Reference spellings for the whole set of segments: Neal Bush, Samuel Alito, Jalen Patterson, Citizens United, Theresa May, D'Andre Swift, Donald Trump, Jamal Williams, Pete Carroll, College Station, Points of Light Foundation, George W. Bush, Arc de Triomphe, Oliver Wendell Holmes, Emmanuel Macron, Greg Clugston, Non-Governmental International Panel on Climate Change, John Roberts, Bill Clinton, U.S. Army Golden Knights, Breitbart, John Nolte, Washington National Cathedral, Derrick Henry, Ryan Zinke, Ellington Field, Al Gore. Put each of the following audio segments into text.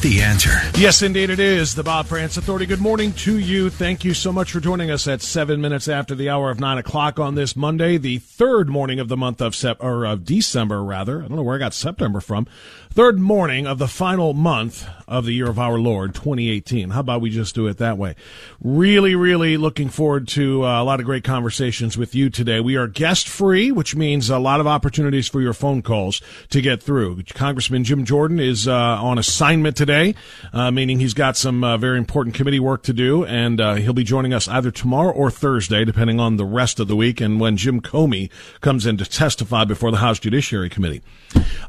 The answer. Yes, indeed it is. The Bob France Authority. Good morning to you. Thank you so much for joining us at 7 minutes after the hour of 9 o'clock on this Monday, the third morning of the month of December, rather. I don't know where I got September from. Third morning of the final month of the year of our Lord, 2018. How about we just do it that way? Really, really looking forward to a lot of great conversations with you today. We are guest free, which means a lot of opportunities for your phone calls to get through. Congressman Jim Jordan is on assignment today. Meaning he's got some very important committee work to do, and he'll be joining us either tomorrow or Thursday, depending on the rest of the week and when Jim Comey comes in to testify before the House Judiciary Committee.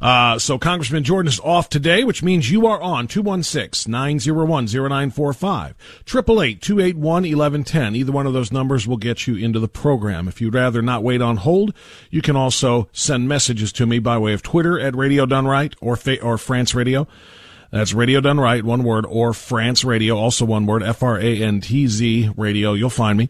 So Congressman Jordan is off today, which means you are on 216-901-0945, 888-281-1110. Either one of those numbers will get you into the program. If you'd rather not wait on hold, you can also send messages to me by way of Twitter at Radio Done Right or France Radio. That's Radio Done Right, one word, or France Radio, also one word, F-R-A-N-T-Z Radio. You'll find me.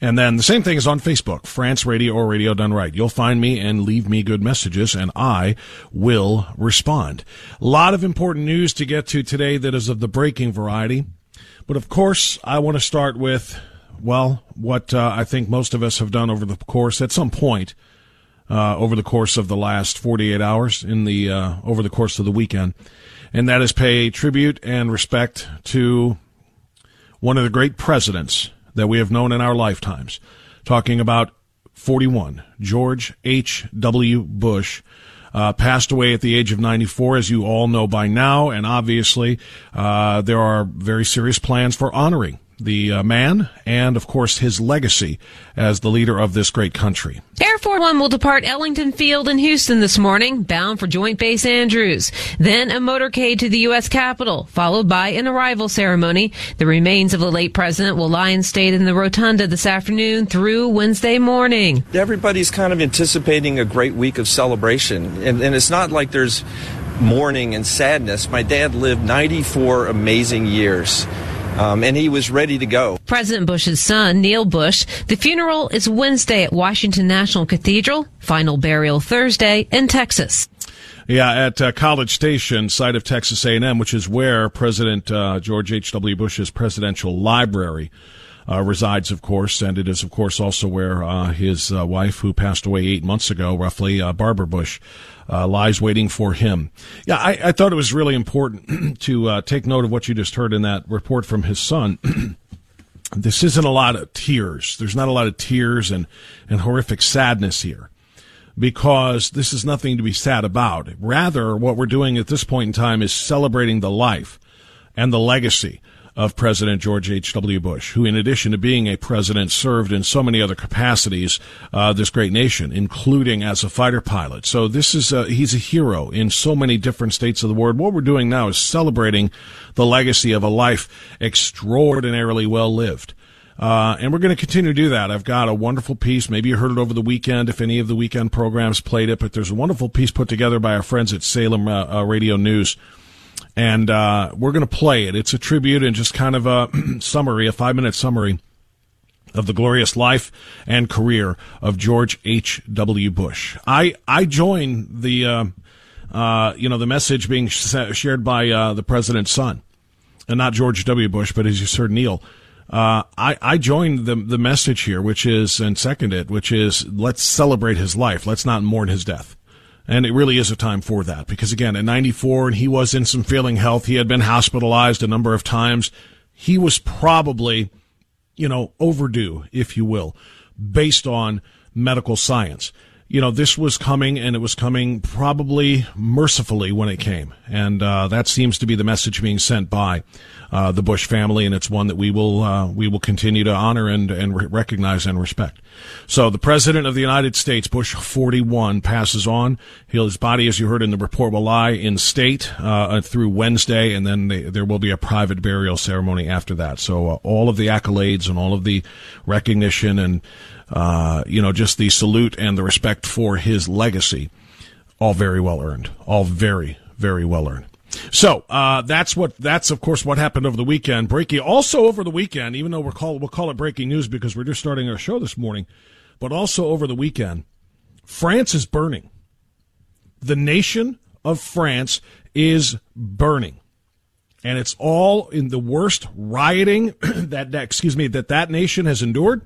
And then the same thing is on Facebook, France Radio or Radio Done Right. You'll find me and leave me good messages, and I will respond. A lot of important news to get to today that is of the breaking variety. But, of course, I want to start with, well, what I think most of us have done over the course at some point over the course of the last 48 hours in the over the course of the weekend. And that is pay tribute and respect to one of the great presidents that we have known in our lifetimes. Talking about 41, George H.W. Bush passed away at the age of 94, as you all know by now. And obviously, there are very serious plans for honoring the man, and, of course, his legacy as the leader of this great country. Air Force One will depart Ellington Field in Houston this morning, bound for Joint Base Andrews. Then a motorcade to the U.S. Capitol, followed by an arrival ceremony. The remains of the late president will lie in state in the rotunda this afternoon through Wednesday morning. Everybody's kind of anticipating a great week of celebration, and it's not like there's mourning and sadness. My dad lived 94 amazing years. And he was ready to go. President Bush's son, Neal Bush. The funeral is Wednesday at Washington National Cathedral. Final burial Thursday in Texas. Yeah, at College Station, site of Texas A&M, which is where President George H.W. Bush's presidential library resides, of course. And it is, of course, also where his wife, who passed away 8 months ago, roughly, Barbara Bush, lies waiting for him. Yeah, I thought it was really important to take note of what you just heard in that report from his son. This isn't a lot of tears. There's not a lot of tears and horrific sadness here, because this is nothing to be sad about. Rather, what we're doing at this point in time is celebrating the life and the legacy of President George H.W. Bush, who, in addition to being a president, served in so many other capacities this great nation, including as a fighter pilot. So this is he's a hero in so many different states of the world. What we're doing now is celebrating the legacy of a life extraordinarily well lived. And we're going to continue to do that. I've got a wonderful piece. Maybe you heard it over the weekend, if any of the weekend programs played it. But there's a wonderful piece put together by our friends at Salem Radio News. And we're going to play it. It's a tribute and just kind of a summary, a 5-minute summary of the glorious life and career of George H.W. Bush. I join the, the message being shared by the president's son, and not George W. Bush, but as you heard, Neil. I joined the message here, which is, and second it, which is, let's celebrate his life. Let's not mourn his death. And it really is a time for that, because again, at 94, and he was in some failing health, he had been hospitalized a number of times. He was probably, overdue, if you will, based on medical science. This was coming, and it was coming probably mercifully when it came. And that seems to be the message being sent by the Bush family, and it's one that we will continue to honor and recognize and respect. So the President of the United States, Bush 41, passes on. His body, as you heard in the report, will lie in state through Wednesday, and then there will be a private burial ceremony after that. So all of the accolades and all of the recognition and just the salute and the respect for his legacy, all very well earned, all very, very well earned. So that's of course what happened over the weekend. Breaking also over the weekend, even though we'll call it breaking news because we're just starting our show this morning, but also over the weekend, France is burning. The nation of France is burning. And it's all in the worst rioting that nation has endured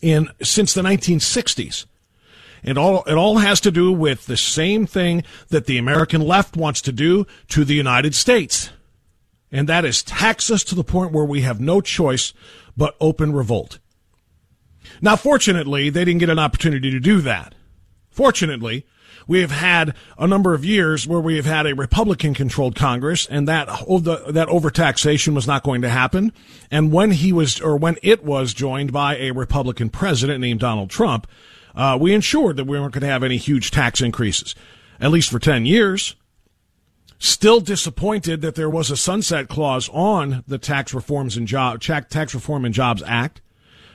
since the 1960s. It all has to do with the same thing that the American left wants to do to the United States. And that is tax us to the point where we have no choice but open revolt. Now, fortunately, they didn't get an opportunity to do that. Fortunately, we have had a number of years where we have had a Republican-controlled Congress, and that overtaxation was not going to happen. And when it was joined by a Republican president named Donald Trump, we ensured that we weren't going to have any huge tax increases, at least for 10 years. Still disappointed that there was a sunset clause on the Tax Reform and Jobs Act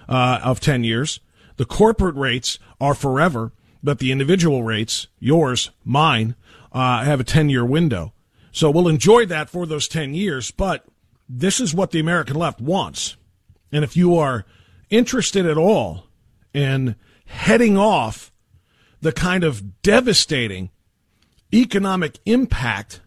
of 10 years. The corporate rates are forever, but the individual rates, yours, mine, have a 10-year window. So we'll enjoy that for those 10 years, but this is what the American left wants. And if you are interested at all in heading off the kind of devastating economic impact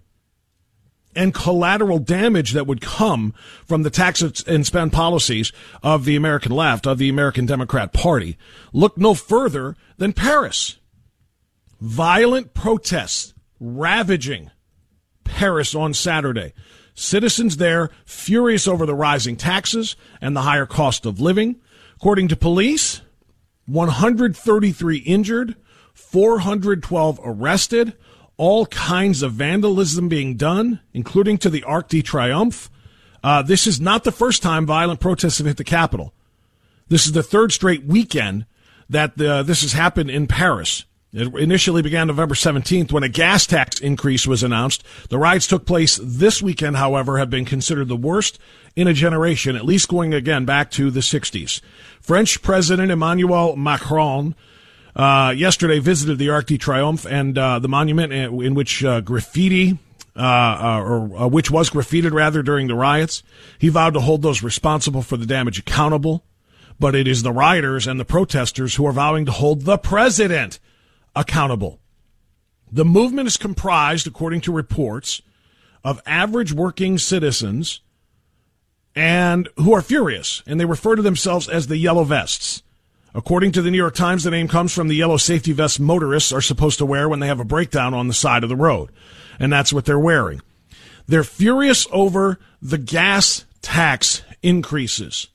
and collateral damage that would come from the tax and spend policies of the American left, of the American Democrat Party, look no further than Paris. Violent protests ravaging Paris on Saturday. Citizens there furious over the rising taxes and the higher cost of living. According to police, 133 injured, 412 arrested, all kinds of vandalism being done, including to the Arc de Triomphe. This is not the first time violent protests have hit the Capitol. This is the third straight weekend that this has happened in Paris. It initially began November 17th when a gas tax increase was announced. The riots took place this weekend, however, have been considered the worst in a generation, at least going again back to the 60s. French President Emmanuel Macron yesterday visited the Arc de Triomphe and the monument in which which was graffited rather during the riots. He vowed to hold those responsible for the damage accountable, but it is the rioters and the protesters who are vowing to hold the president accountable. The movement is comprised, according to reports, of average working citizens and who are furious, and they refer to themselves as the yellow vests. According to the New York Times, the name comes from the yellow safety vest motorists are supposed to wear when they have a breakdown on the side of the road, and that's what they're wearing. They're furious over the gas tax increases,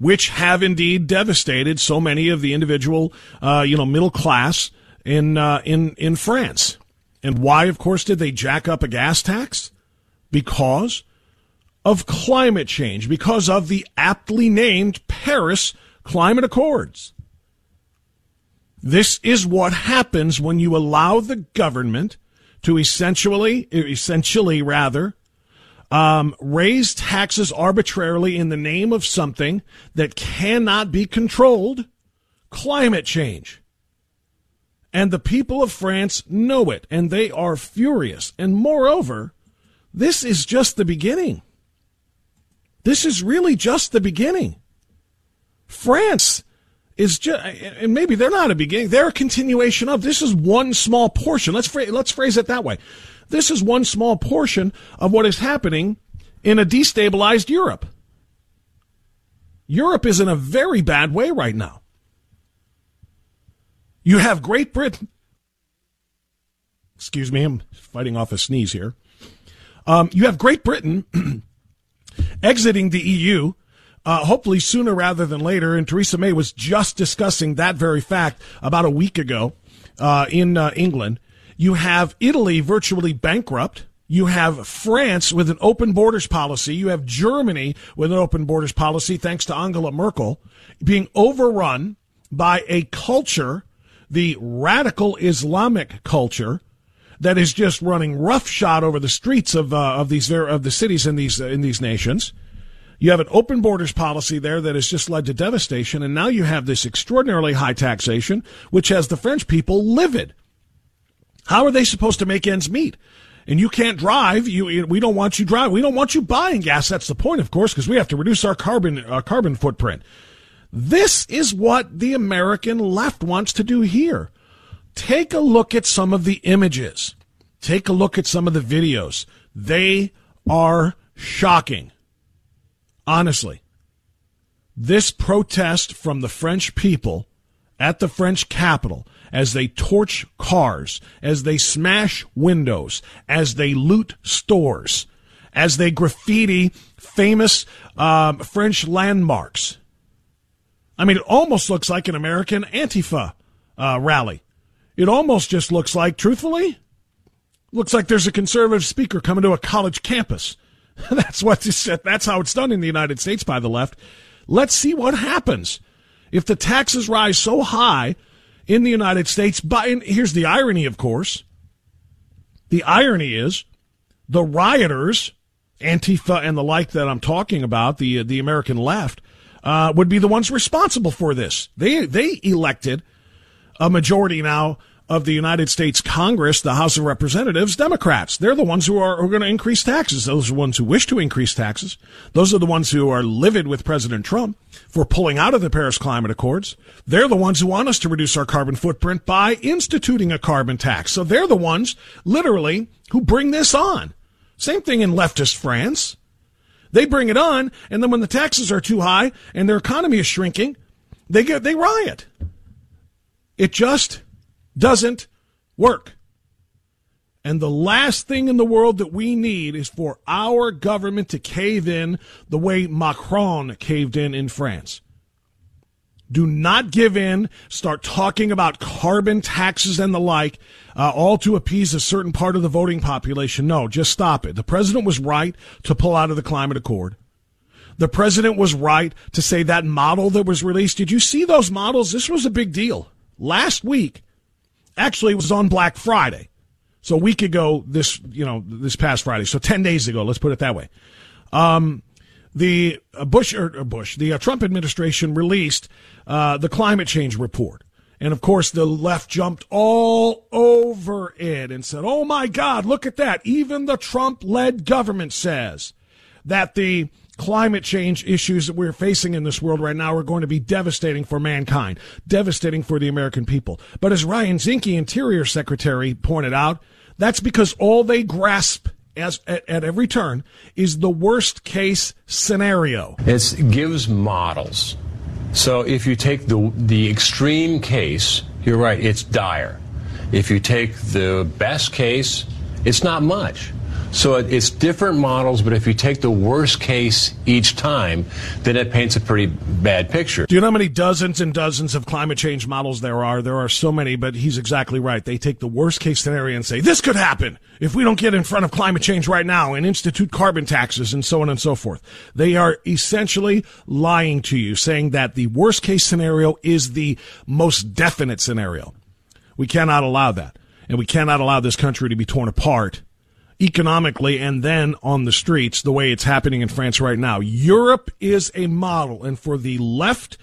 which have indeed devastated so many of the individual, middle class in France. And why, of course, did they jack up a gas tax? Because of climate change because of the aptly named Paris Climate Accords. This is what happens when you allow the government to essentially raise taxes arbitrarily in the name of something that cannot be controlled, climate change. And the people of France know it, and they are furious. And moreover, this is just the beginning. This is really just the beginning. France is just, and maybe they're not a beginning, they're a continuation of, this is one small portion. Let's phrase it that way. This is one small portion of what is happening in a destabilized Europe. Europe is in a very bad way right now. You have Great Britain. Excuse me, I'm fighting off a sneeze here. You have Great Britain exiting the EU, hopefully sooner rather than later. And Theresa May was just discussing that very fact about a week ago in England. You have Italy virtually bankrupt. You have France with an open borders policy. You have Germany with an open borders policy, thanks to Angela Merkel, being overrun by a culture, the radical Islamic culture, that is just running roughshod over the streets of the cities in these nations. You have an open borders policy there that has just led to devastation, and now you have this extraordinarily high taxation, which has the French people livid. How are they supposed to make ends meet? And you can't drive. We don't want you drive. We don't want you buying gas. That's the point, of course, because we have to reduce our carbon footprint. This is what the American left wants to do here. Take a look at some of the images. Take a look at some of the videos. They are shocking. Honestly, this protest from the French people at the French Capitol, as they torch cars, as they smash windows, as they loot stores, as they graffiti famous French landmarks. I mean, it almost looks like an American Antifa rally. It almost just looks like, truthfully, looks like there's a conservative speaker coming to a college campus. That's how it's done in the United States by the left. Let's see what happens if the taxes rise so high in the United States. But here's the irony, of course. The irony is the rioters, Antifa and the like that I'm talking about, the American left, would be the ones responsible for this. They elected a majority now of the United States Congress, the House of Representatives, Democrats. They're the ones who are going to increase taxes. Those are the ones who wish to increase taxes. Those are the ones who are livid with President Trump for pulling out of the Paris Climate Accords. They're the ones who want us to reduce our carbon footprint by instituting a carbon tax. So they're the ones, literally, who bring this on. Same thing in leftist France. They bring it on, and then when the taxes are too high and their economy is shrinking, they riot. It just doesn't work. And the last thing in the world that we need is for our government to cave in the way Macron caved in France. Do not give in. Start talking about carbon taxes and the like, all to appease a certain part of the voting population. No, just stop it. The president was right to pull out of the climate accord. The president was right to say that model that was released. Did you see those models? This was a big deal. Last week, actually, it was on Black Friday. So a week ago, this past Friday. So 10 days ago, let's put it that way. The Trump administration released the climate change report. And, of course, the left jumped all over it and said, oh, my God, look at that. Even the Trump-led government says that the climate change issues that we're facing in this world right now are going to be devastating for mankind, devastating for the American people. But as Ryan Zinke, Interior Secretary, pointed out, that's because all they grasp at every turn is the worst case scenario. It gives models. So if you take the extreme case, you're right, it's dire. If you take the best case, it's not much. So it's different models, but if you take the worst case each time, then it paints a pretty bad picture. Do you know how many dozens and dozens of climate change models there are? There are so many, but he's exactly right. They take the worst case scenario and say, this could happen if we don't get in front of climate change right now and institute carbon taxes and so on and so forth. They are essentially lying to you, saying that the worst case scenario is the most definite scenario. We cannot allow that, and we cannot allow this country to be torn apart economically and then on the streets the way it's happening in France right now. Europe is a model, and for the leftist,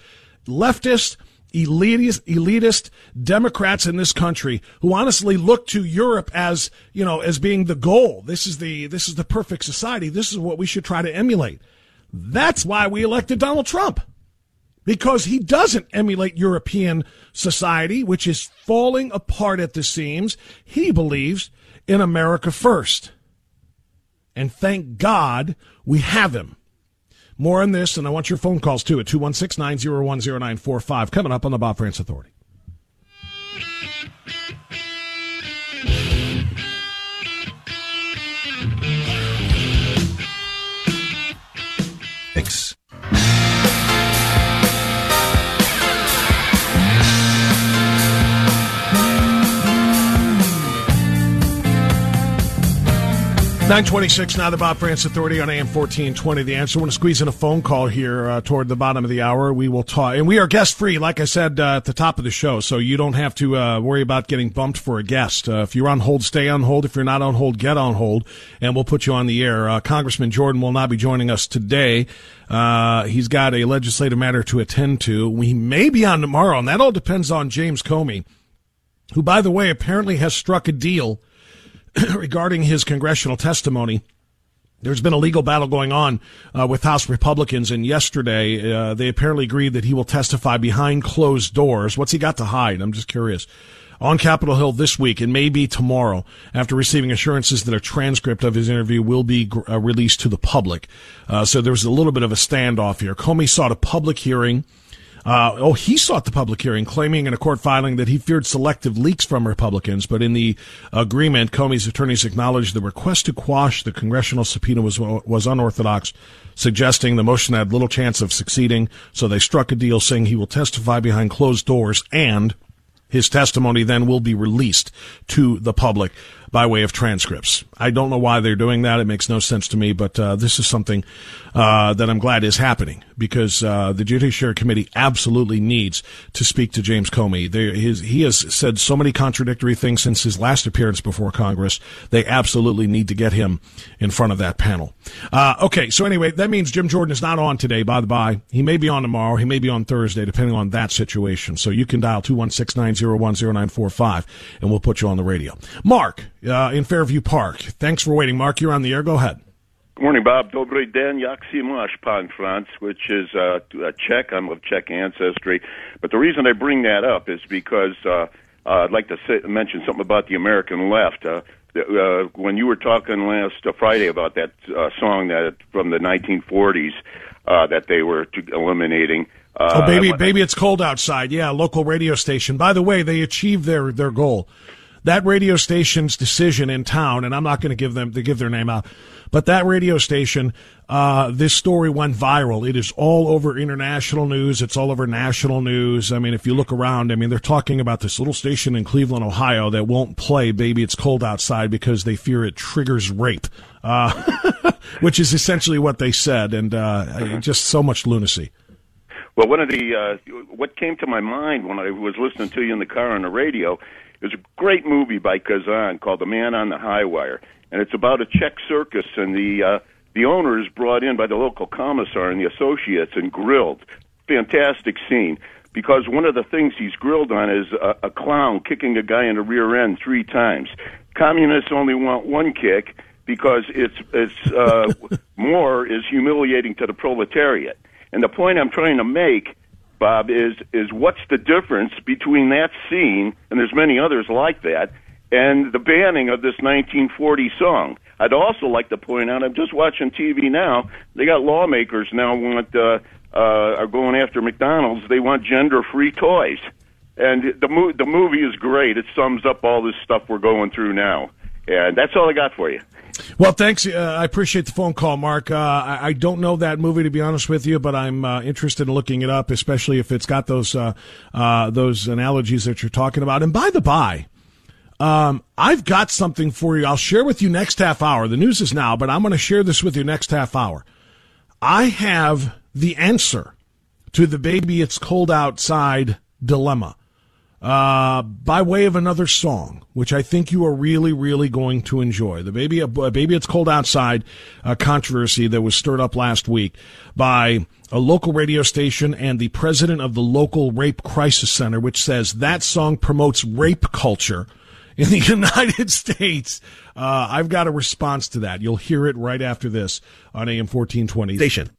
elitist Democrats in this country who honestly look to Europe as, you know, as being the goal. This is the perfect society. This is what we should try to emulate. That's why we elected Donald Trump, because he doesn't emulate European society, which is falling apart at the seams. He believes in America first. And thank God we have him. More on this, and I want your phone calls, too, at 216-901-0945, coming up on the Bob France Authority. Thanks. $9:26 now, the Bob France Authority on AM 1420. The Answer. I want to squeeze in a phone call here toward the bottom of the hour. We will talk, and we are guest free, like I said at the top of the show, so you don't have to worry about getting bumped for a guest. If you're on hold, stay on hold. If you're not on hold, get on hold, and we'll put you on the air. Congressman Jordan will not be joining us today. He's got a legislative matter to attend to. We may be on tomorrow, and that all depends on James Comey, who, by the way, apparently has struck a deal regarding his congressional testimony. There's been a legal battle going on with House Republicans, and yesterday they apparently agreed that he will testify behind closed doors. What's he got to hide? I'm just curious. On Capitol Hill this week and maybe tomorrow, after receiving assurances that a transcript of his interview will be released to the public. So there was a little bit of a standoff here. Comey sought a public hearing. He sought the public hearing, claiming in a court filing that he feared selective leaks from Republicans. But in the agreement, Comey's attorneys acknowledged the request to quash the congressional subpoena was unorthodox, suggesting the motion had little chance of succeeding. So they struck a deal saying he will testify behind closed doors, and his testimony then will be released to the public by way of transcripts. I don't know why they're doing that. It makes no sense to me, but this is something that I'm glad is happening, because the Judiciary Committee absolutely needs to speak to James Comey. He has said so many contradictory things since his last appearance before Congress. They absolutely need to get him in front of that panel. Okay, so anyway, that means Jim Jordan is not on today, by the by. He may be on tomorrow. He may be on Thursday, depending on that situation. So you can dial 216-901-0945, and we'll put you on the radio. Mark in Fairview Park. Thanks for waiting, Mark. You're on the air. Go ahead. Good morning, Bob. Dobry den, yaksimash pan France, which is a Czech. I'm of Czech ancestry. But the reason I bring that up is because I'd like to mention something about the American left. When you were talking last Friday about that song that from the 1940s that they were eliminating. Baby, it's cold outside. Yeah, local radio station. By the way, they achieved their goal. That radio station's decision in town, and I'm not going to give their name out, but that radio station, this story went viral. It is all over international news. It's all over national news. I mean, if you look around, I mean, they're talking about this little station in Cleveland, Ohio that won't play Baby, It's Cold Outside because they fear it triggers rape, which is essentially what they said, and just so much lunacy. Well, what came to my mind when I was listening to you in the car on the radio, there's a great movie by Kazan called The Man on the High Wire, and it's about a Czech circus, and the owner is brought in by the local commissar and the associates and grilled. Fantastic scene, because one of the things he's grilled on is a clown kicking a guy in the rear end 3 times. Communists only want 1 kick because it's more is humiliating to the proletariat. And the point I'm trying to make, Bob, is what's the difference between that scene, and there's many others like that, and the banning of this 1940 song. I'd also like to point out, I'm just watching TV now, they got lawmakers now are going after McDonald's, they want gender-free toys. And the movie is great. It sums up all this stuff we're going through now. And that's all I got for you. Well, thanks. I appreciate the phone call, Mark. I don't know that movie, to be honest with you, but I'm interested in looking it up, especially if it's got those analogies that you're talking about. And by the by, I've got something for you. I'll share with you next half hour. The news is now, but I'm going to share this with you next half hour. I have the answer to the baby it's cold outside dilemma by way of another song, which I think you are really, really going to enjoy. The baby it's cold outside controversy that was stirred up last week by a local radio station and the president of the local rape crisis center, which says that song promotes rape culture in the United States. I've got a response to that. You'll hear it right after this on AM 1420 Station.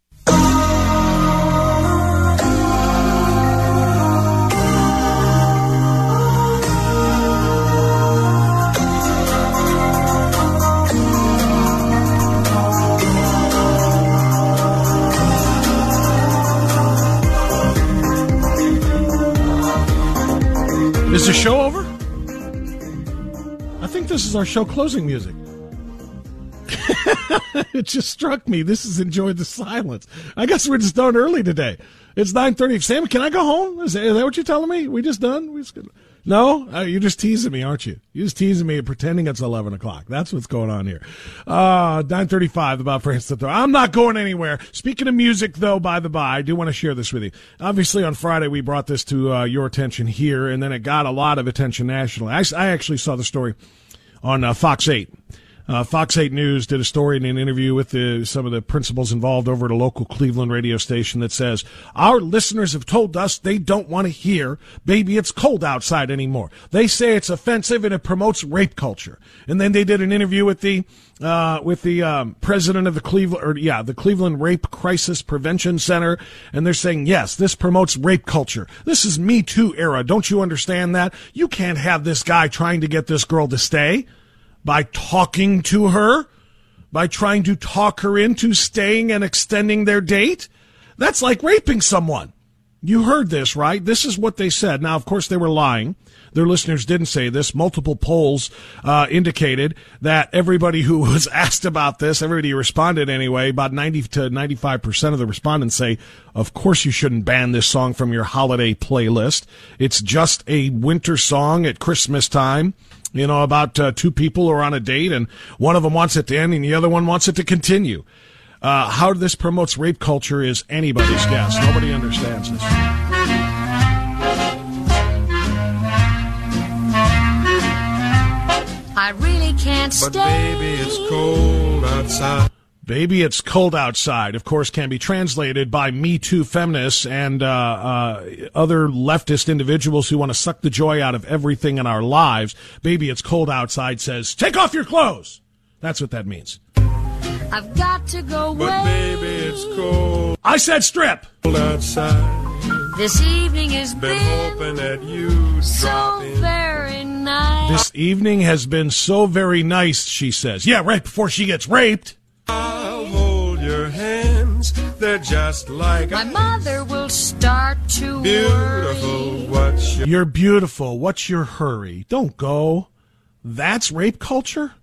Is the show over? I think this is our show closing music. It just struck me. This is Enjoy the Silence. I guess we're just done early today. It's 9:30. Sam, can I go home? Is that what you're telling me? We just done? No? You're just teasing me, aren't you? You're just teasing me and pretending it's 11 o'clock. That's what's going on here. 9:35 about France to throw. I'm not going anywhere. Speaking of music, though, by the by, I do want to share this with you. Obviously, on Friday, we brought this to your attention here, and then it got a lot of attention nationally. I actually saw the story on Fox 8. Fox 8 News did a story in an interview with some of the principals involved over at a local Cleveland radio station that says, our listeners have told us they don't want to hear Baby It's Cold Outside anymore. They say it's offensive and it promotes rape culture. And then they did an interview with the president of the Cleveland Rape Crisis Prevention Center, and they're saying, yes, this promotes rape culture. This is Me Too era. Don't you understand that? You can't have this guy trying to get this girl to stay by talking to her, by trying to talk her into staying and extending their date. That's like raping someone. You heard this, right? This is what they said. Now, of course, they were lying. Their listeners didn't say this. Multiple polls indicated that everybody who was asked about this, everybody who responded anyway, about 90 to 95% of the respondents say, of course you shouldn't ban this song from your holiday playlist. It's just a winter song at Christmas time. You know, about two people are on a date, and one of them wants it to end, and the other one wants it to continue. How this promotes rape culture is anybody's guess. Nobody understands this. I really can't stay. But baby, it's cold outside. Baby, it's cold outside, of course, can be translated by Me Too feminists and other leftist individuals who want to suck the joy out of everything in our lives. Baby, it's cold outside says, take off your clothes. That's what that means. I've got to go away. But baby, it's cold. I said strip. Cold outside. This evening has been hoping that you so very nice. This evening has been so very nice, she says. Yeah, right before she gets raped. I'll hold your hands, they're just like my mother will start to beautiful. Worry. What's you're beautiful, what's your hurry? Don't go. That's rape culture?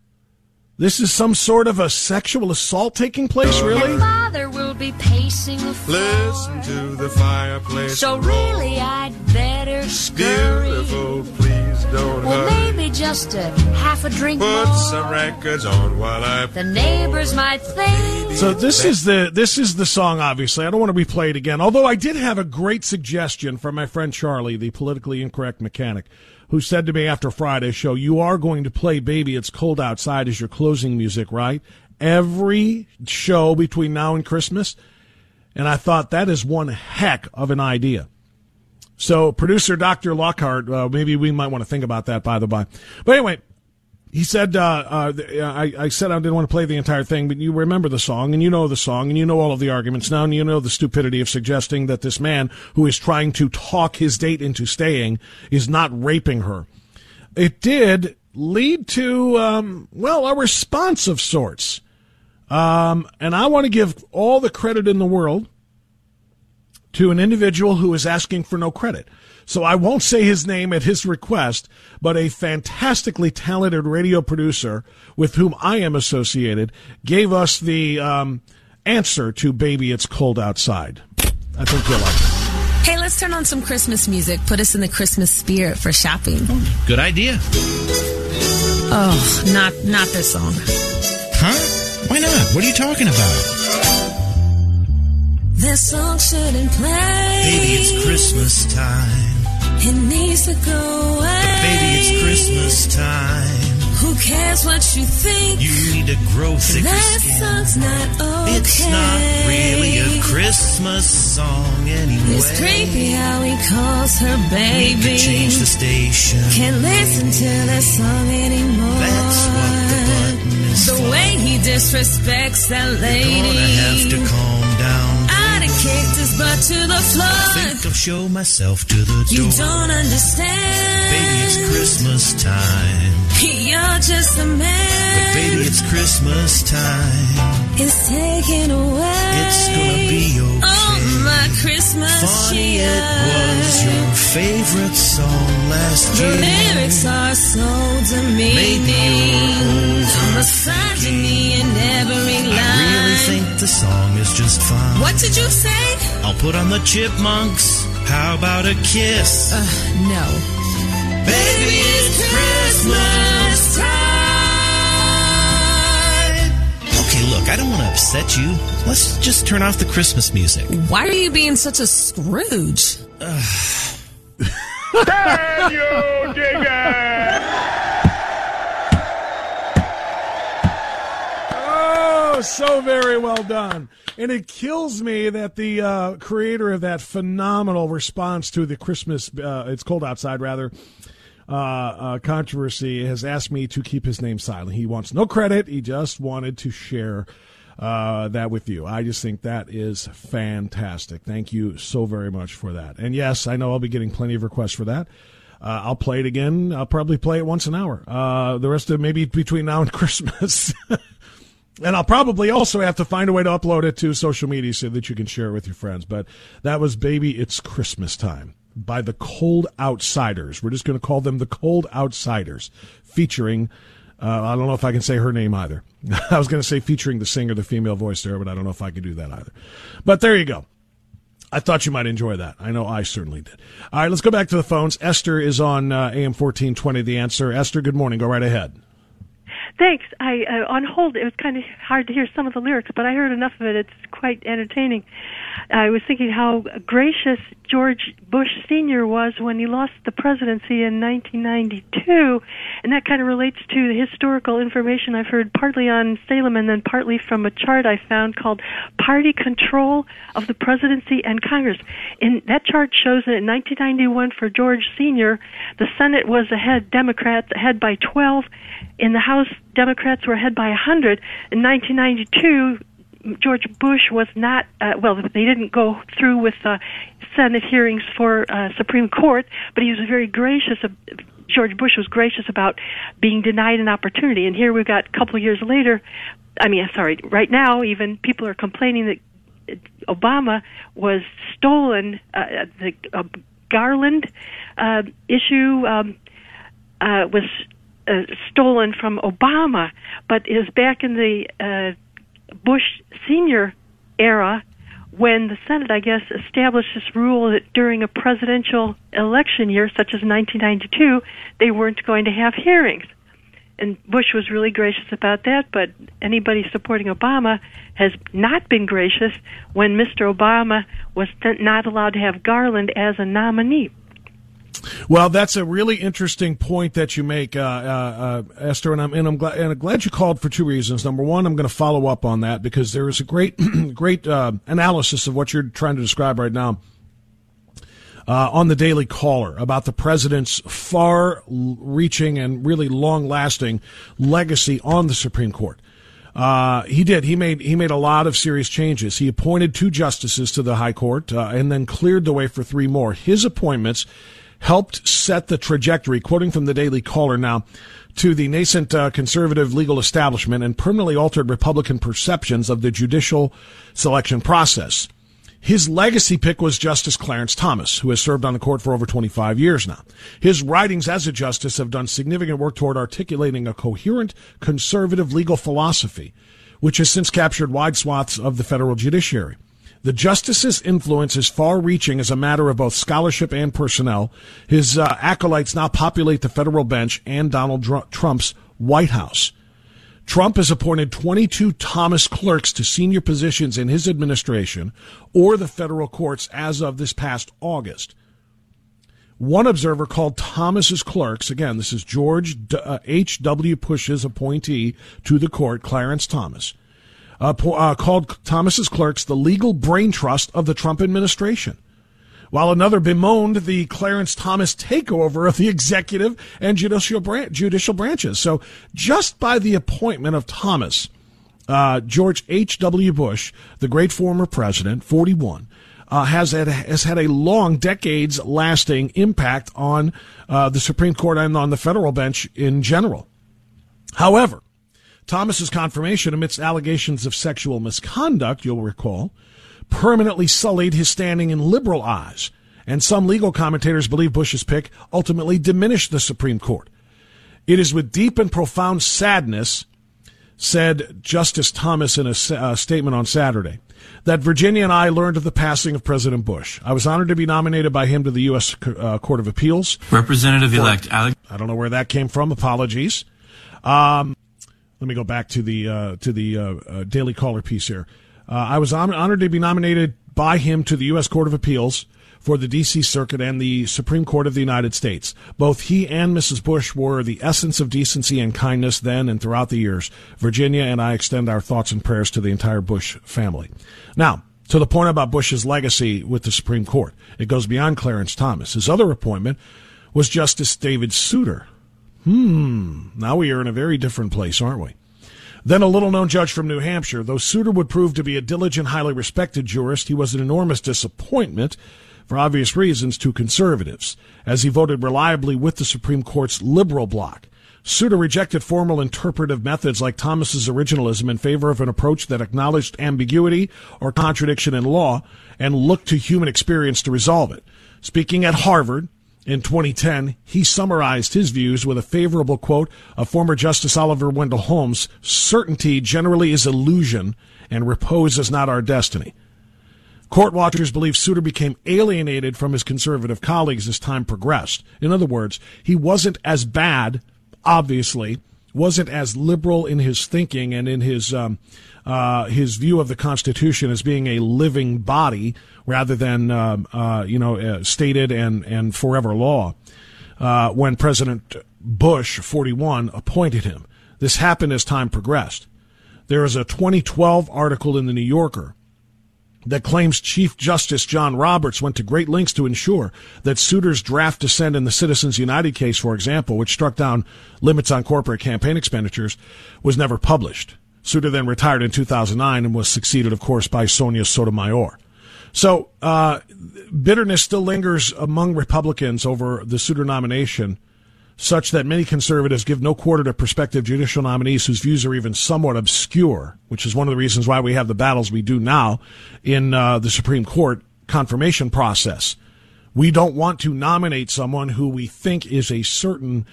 This is some sort of a sexual assault taking place, really? My father will be pacing the floor. Listen to the fireplace. So really I'd better scurry. Beautiful, please don't well, hurry. Maybe just a half a drink put more. Some records on while I the neighbors might think. So this is the song, obviously. I don't want to replay it again. Although I did have a great suggestion from my friend Charlie, the politically incorrect mechanic, who said to me after Friday's show, you are going to play Baby It's Cold Outside as your closing music, right? Every show between now and Christmas. And I thought, that is one heck of an idea. So producer Dr. Lockhart, maybe we might want to think about that, by the by. But anyway, he said, I said I didn't want to play the entire thing, but you remember the song, and you know the song, and you know all of the arguments now, and you know the stupidity of suggesting that this man who is trying to talk his date into staying is not raping her. It did lead to, a response of sorts. And I want to give all the credit in the world to an individual who is asking for no credit. So I won't say his name at his request, but a fantastically talented radio producer with whom I am associated gave us the answer to Baby It's Cold Outside. I think you'll like it. Hey, let's turn on some Christmas music. Put us in the Christmas spirit for shopping. Good idea. Oh, not this song. Huh? Why not? What are you talking about? This song shouldn't play. Baby, it's Christmas time. It needs to go away. But baby, it's Christmas time. Who cares what you think? You need to grow thicker skin. That song's not okay. It's not really a Christmas song anyway. It's creepy how he calls her baby. We could change the station. Can't listen to that song anymore. That's what the button is for. The way he disrespects that lady. You're gonna have to calm down. Kicked his butt to the floor. I think I'll show myself to the door. You don't understand. Baby, it's Christmas time. You're just a man. But baby, it's Christmas time. It's taken away. It's gonna be okay. Oh, my Christmas funny year. It was your favorite song last year. The lyrics are so demeaning. Maybe you're misogyny in every line. I really think the song is just fine. What did you say? I'll put on the chipmunks. How about a kiss? No. Baby, it's Christmas time. Okay, look, I don't want to upset you. Let's just turn off the Christmas music. Why are you being such a Scrooge? Can you dig it? Oh, so very well done. And it kills me that the creator of that phenomenal response to the Christmas, It's Cold Outside, rather, controversy has asked me to keep his name silent. He wants no credit. He just wanted to share that with you. I just think that is fantastic. Thank you so very much for that. And, yes, I know I'll be getting plenty of requests for that. I'll play it again. I'll probably play it once an hour. The rest of maybe between now and Christmas. And I'll probably also have to find a way to upload it to social media so that you can share it with your friends. But that was Baby, It's Christmas Time by the Cold Outsiders. We're just going to call them the Cold Outsiders, featuring, I don't know if I can say her name either. I was going to say featuring the singer, the female voice there, but I don't know if I can do that either. But there you go. I thought you might enjoy that. I know I certainly did. All right, let's go back to the phones. Esther is on AM 1420, The Answer. Esther, good morning. Go right ahead. Thanks. On hold, it was kind of hard to hear some of the lyrics, but I heard enough of it. It's quite entertaining. I was thinking how gracious George Bush Sr. was when he lost the presidency in 1992, and that kind of relates to the historical information I've heard partly on Salem and then partly from a chart I found called Party Control of the Presidency and Congress. And that chart shows that in 1991 for George Sr., the Senate was ahead, Democrats ahead by 12. In the House, Democrats were ahead by 100. In 1992... George Bush was not, they didn't go through with Senate hearings for Supreme Court, but he was very gracious. George Bush was gracious about being denied an opportunity. And here we've got a couple of years later, right now even, people are complaining that Obama was stolen, the Garland issue was stolen from Obama, but is back in the Bush Senior era when the Senate, I guess, established this rule that during a presidential election year, such as 1992, they weren't going to have hearings. And Bush was really gracious about that, but anybody supporting Obama has not been gracious when Mr. Obama was not allowed to have Garland as a nominee. Well, that's a really interesting point that you make, Esther, and I'm glad you called for two reasons. Number one, I'm going to follow up on that because there is a great analysis of what you're trying to describe right now on the Daily Caller about the president's far-reaching and really long-lasting legacy on the Supreme Court. He made a lot of serious changes. He appointed 2 justices to the high court and then cleared the way for 3 more. His appointments helped set the trajectory, quoting from the Daily Caller now, to the nascent conservative legal establishment and permanently altered Republican perceptions of the judicial selection process. His legacy pick was Justice Clarence Thomas, who has served on the court for over 25 years now. His writings as a justice have done significant work toward articulating a coherent, conservative legal philosophy, which has since captured wide swaths of the federal judiciary. The justice's influence is far-reaching as a matter of both scholarship and personnel. His acolytes now populate the federal bench and Donald Trump's White House. Trump has appointed 22 Thomas clerks to senior positions in his administration or the federal courts as of this past August. One observer called Thomas's clerks, again, this is George H.W. Bush's appointee to the court, Clarence Thomas, called Thomas's clerks the legal brain trust of the Trump administration, while another bemoaned the Clarence Thomas takeover of the executive and judicial branches. So just by the appointment of Thomas, George H.W. Bush, the great former president, 41, has had a long, decades-lasting impact on the Supreme Court and on the federal bench in general. However, Thomas's confirmation amidst allegations of sexual misconduct, you'll recall, permanently sullied his standing in liberal eyes, and some legal commentators believe Bush's pick ultimately diminished the Supreme Court. It is with deep and profound sadness, said Justice Thomas in a statement on Saturday, that Virginia and I learned of the passing of President Bush. I was honored to be nominated by him to the U.S. Court of Appeals. Representative-elect Alex. I don't know where that came from. Apologies. Let me go back to the Daily Caller piece here. I was honored to be nominated by him to the U.S. Court of Appeals for the D.C. Circuit and the Supreme Court of the United States. Both he and Mrs. Bush were the essence of decency and kindness then and throughout the years. Virginia and I extend our thoughts and prayers to the entire Bush family. Now, to the point about Bush's legacy with the Supreme Court, it goes beyond Clarence Thomas. His other appointment was Justice David Souter. Now we are in a very different place, aren't we? Then a little-known judge from New Hampshire. Though Souter would prove to be a diligent, highly respected jurist, he was an enormous disappointment, for obvious reasons, to conservatives, as he voted reliably with the Supreme Court's liberal bloc. Souter rejected formal interpretive methods like Thomas's originalism in favor of an approach that acknowledged ambiguity or contradiction in law and looked to human experience to resolve it. Speaking at Harvard, in 2010, he summarized his views with a favorable quote of former Justice Oliver Wendell Holmes, "Certainty generally is illusion, and repose is not our destiny." Court watchers believe Souter became alienated from his conservative colleagues as time progressed. In other words, he wasn't as bad, obviously, wasn't as liberal in his thinking and in his view of the Constitution as being a living body rather than stated and forever law when President Bush, 41, appointed him. This happened as time progressed. There is a 2012 article in the New Yorker that claims Chief Justice John Roberts went to great lengths to ensure that Souter's draft dissent in the Citizens United case, for example, which struck down limits on corporate campaign expenditures, was never published. Souter then retired in 2009 and was succeeded, of course, by Sonia Sotomayor. So bitterness still lingers among Republicans over the Souter nomination, such that many conservatives give no quarter to prospective judicial nominees whose views are even somewhat obscure, which is one of the reasons why we have the battles we do now in the Supreme Court confirmation process. We don't want to nominate someone who we think is a certain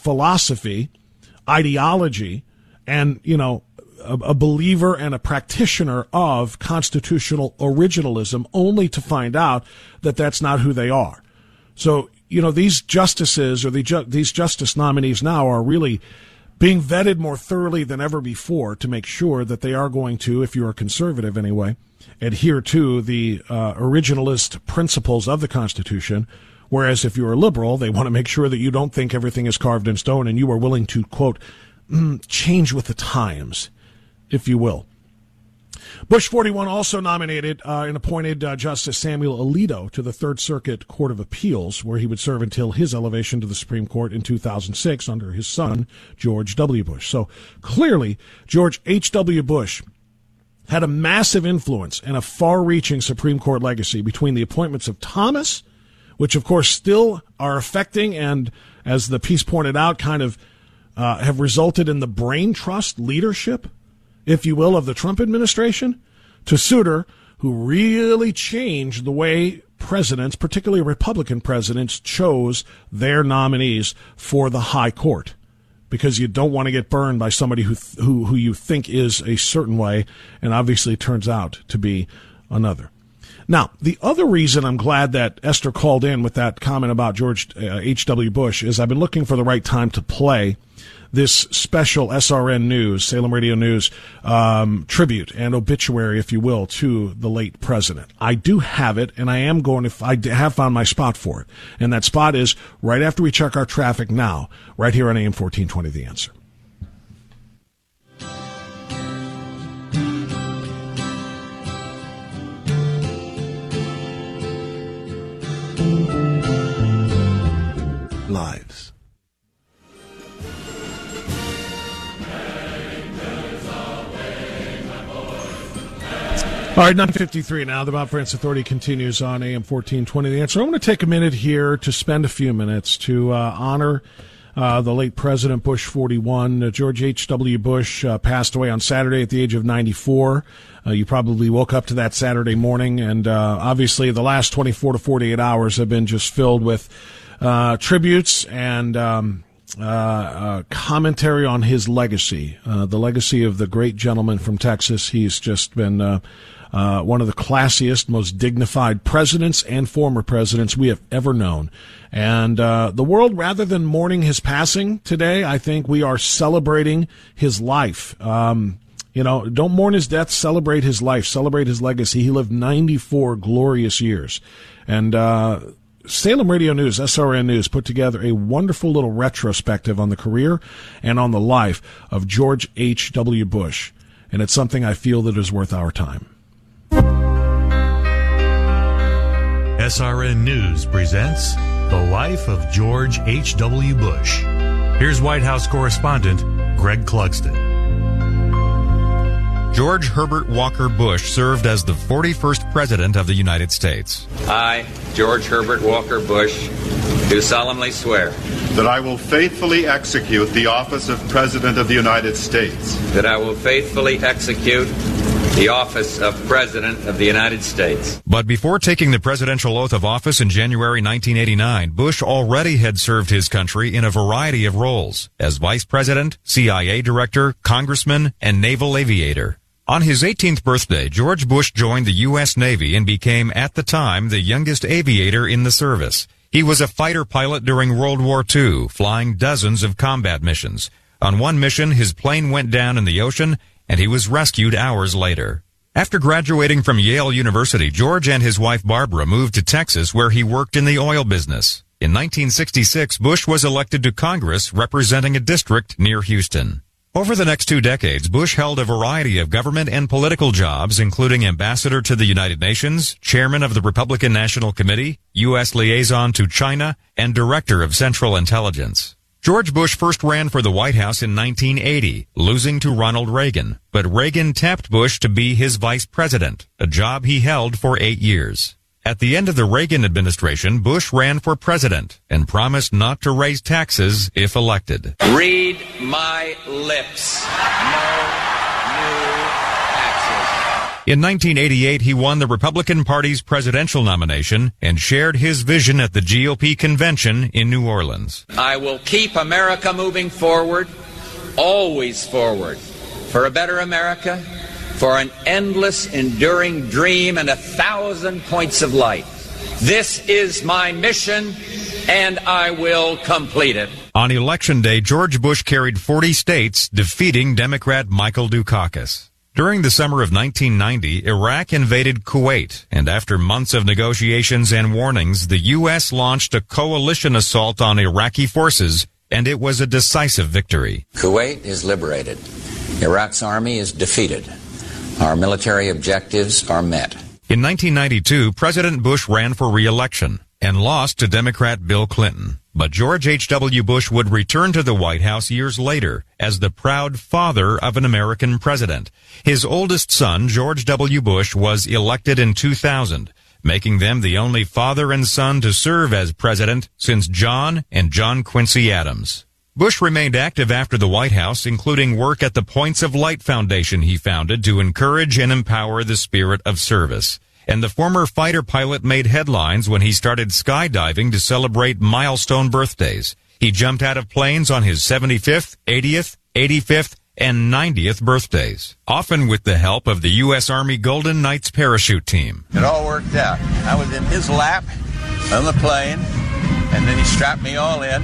philosophy, ideology, and, you know, a believer and a practitioner of constitutional originalism, only to find out that that's not who they are. So, you know, these justices or these justice nominees now are really being vetted more thoroughly than ever before to make sure that they are going to, if you're a conservative anyway, adhere to the originalist principles of the Constitution, whereas if you're a liberal, they want to make sure that you don't think everything is carved in stone and you are willing to, quote, change with the times, if you will. Bush 41 also nominated and appointed Justice Samuel Alito to the Third Circuit Court of Appeals, where he would serve until his elevation to the Supreme Court in 2006 under his son, George W. Bush. So clearly, George H.W. Bush had a massive influence and a far-reaching Supreme Court legacy between the appointments of Thomas, which, of course, still are affecting and, as the piece pointed out, kind of have resulted in the brain trust leadership, if you will, of the Trump administration, to Souter, who really changed the way presidents, particularly Republican presidents, chose their nominees for the high court, because you don't want to get burned by somebody who you think is a certain way and obviously turns out to be another. Now, the other reason I'm glad that Esther called in with that comment about George H.W. Bush is I've been looking for the right time to play this special SRN News, Salem Radio News, tribute and obituary, if you will, to the late president. I do have it, and I am going to, I have found my spot for it. And that spot is right after we check our traffic now, right here on AM 1420, The Answer. Lives. All right, 9:53 now. The Bob France Authority continues on AM 1420. The Answer. I want to take a minute here to spend a few minutes to honor the late President Bush, 41. George H.W. Bush passed away on Saturday at the age of 94. You probably woke up to that Saturday morning, and obviously the last 24 to 48 hours have been just filled with tributes and commentary on his legacy, the legacy of the great gentleman from Texas. He's just been one of the classiest, most dignified presidents and former presidents we have ever known. And the world, rather than mourning his passing today, I think we are celebrating his life. You know, don't mourn his death, celebrate his life, celebrate his legacy. He lived 94 glorious years. And Salem Radio News, SRN News, put together a wonderful little retrospective on the career and on the life of George H.W. Bush. And it's something I feel that is worth our time. SRN News presents The Life of George H.W. Bush. Here's White House correspondent Greg Clugston. George Herbert Walker Bush served as the 41st President of the United States. I, George Herbert Walker Bush, do solemnly swear that I will faithfully execute the office of President of the United States. That I will faithfully execute the office of President of the United States. But before taking the presidential oath of office in January 1989, Bush already had served his country in a variety of roles as Vice President, CIA Director, Congressman, and Naval Aviator. On his 18th birthday, George Bush joined the U.S. Navy and became, at the time, the youngest aviator in the service. He was a fighter pilot during World War II, flying dozens of combat missions. On one mission, his plane went down in the ocean, and he was rescued hours later. After graduating from Yale University, George and his wife Barbara moved to Texas, where he worked in the oil business. In 1966, Bush was elected to Congress, representing a district near Houston. Over the next 2 decades, Bush held a variety of government and political jobs, including ambassador to the United Nations, chairman of the Republican National Committee, U.S. liaison to China, and director of Central Intelligence. George Bush first ran for the White House in 1980, losing to Ronald Reagan, but Reagan tapped Bush to be his vice president, a job he held for 8 years. At the end of the Reagan administration, Bush ran for president and promised not to raise taxes if elected. Read my lips. No new taxes. In 1988, he won the Republican Party's presidential nomination and shared his vision at the GOP convention in New Orleans. I will keep America moving forward, always forward, for a better America, for an endless, enduring dream and 1,000 points of light. This is my mission, and I will complete it. On Election Day, George Bush carried 40 states, defeating Democrat Michael Dukakis. During the summer of 1990, Iraq invaded Kuwait, and after months of negotiations and warnings, the U.S. launched a coalition assault on Iraqi forces, and it was a decisive victory. Kuwait is liberated. Iraq's army is defeated. Our military objectives are met. In 1992, President Bush ran for re-election and lost to Democrat Bill Clinton. But George H.W. Bush would return to the White House years later as the proud father of an American president. His oldest son, George W. Bush, was elected in 2000, making them the only father and son to serve as president since John and John Quincy Adams. Bush remained active after the White House, including work at the Points of Light Foundation he founded to encourage and empower the spirit of service. And the former fighter pilot made headlines when he started skydiving to celebrate milestone birthdays. He jumped out of planes on his 75th, 80th, 85th, and 90th birthdays, often with the help of the U.S. Army Golden Knights parachute team. It all worked out. I was in his lap on the plane, and then he strapped me all in.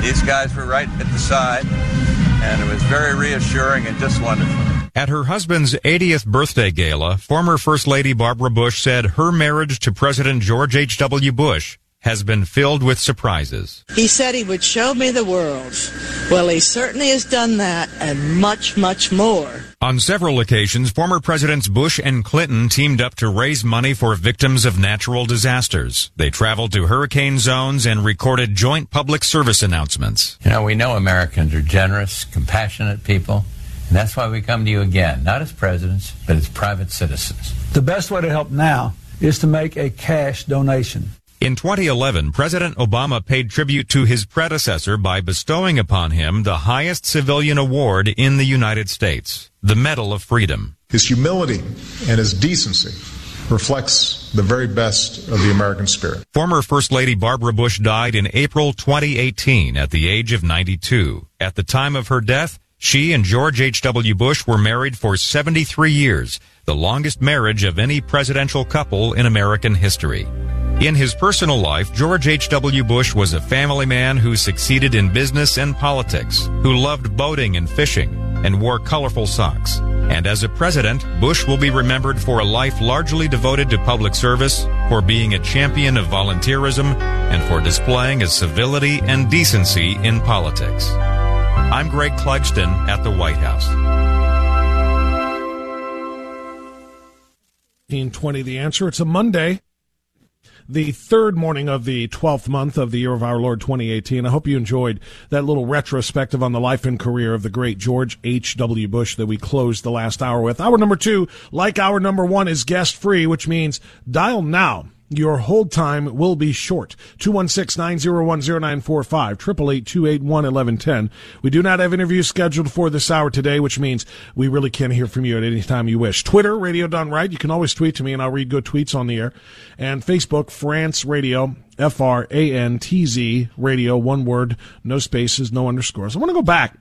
These guys were right at the side, and it was very reassuring and just wonderful. At her husband's 80th birthday gala, former First Lady Barbara Bush said her marriage to President George H.W. Bush has been filled with surprises. He said he would show me the world. Well, he certainly has done that and much, much more. On several occasions, former Presidents Bush and Clinton teamed up to raise money for victims of natural disasters. They traveled to hurricane zones and recorded joint public service announcements. You know, we know Americans are generous, compassionate people, and that's why we come to you again, not as presidents, but as private citizens. The best way to help now is to make a cash donation. In 2011, President Obama paid tribute to his predecessor by bestowing upon him the highest civilian award in the United States, the Medal of Freedom. His humility and his decency reflects the very best of the American spirit. Former First Lady Barbara Bush died in April 2018 at the age of 92. At the time of her death, she and George H.W. Bush were married for 73 years, the longest marriage of any presidential couple in American history. In his personal life, George H.W. Bush was a family man who succeeded in business and politics, who loved boating and fishing, and wore colorful socks. And as a president, Bush will be remembered for a life largely devoted to public service, for being a champion of volunteerism, and for displaying his civility and decency in politics. I'm Greg Clugston at the White House. 1920, the answer. It's a Monday. The third morning of the 12th month of the year of our Lord 2018. I hope you enjoyed that little retrospective on the life and career of the great George H.W. Bush that we closed the last hour with. Hour number two, like hour number one, is guest free, which means dial now. Your hold time will be short. 216-901-0945, 888-281-1110. We do not have interviews scheduled for this hour today, which means we really can hear from you at any time you wish. Twitter, Radio Done Right. You can always tweet to me, and I'll read good tweets on the air. And Facebook, France Radio, F-R-A-N-T-Z, Radio, one word, no spaces, no underscores. I want to go back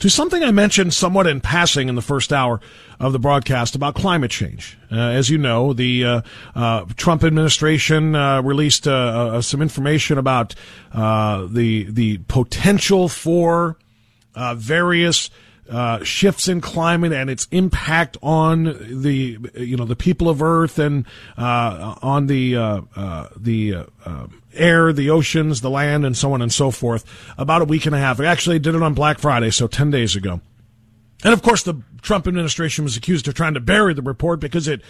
to something I mentioned somewhat in passing in the first hour of the broadcast about climate change. As you know, the Trump administration released some information about the potential for various shifts in climate and its impact on the the people of Earth and on the air, the oceans, the land, and so on and so forth, about a week and a half. I actually did it on Black Friday, so 10 days ago. And, of course, the Trump administration was accused of trying to bury the report because it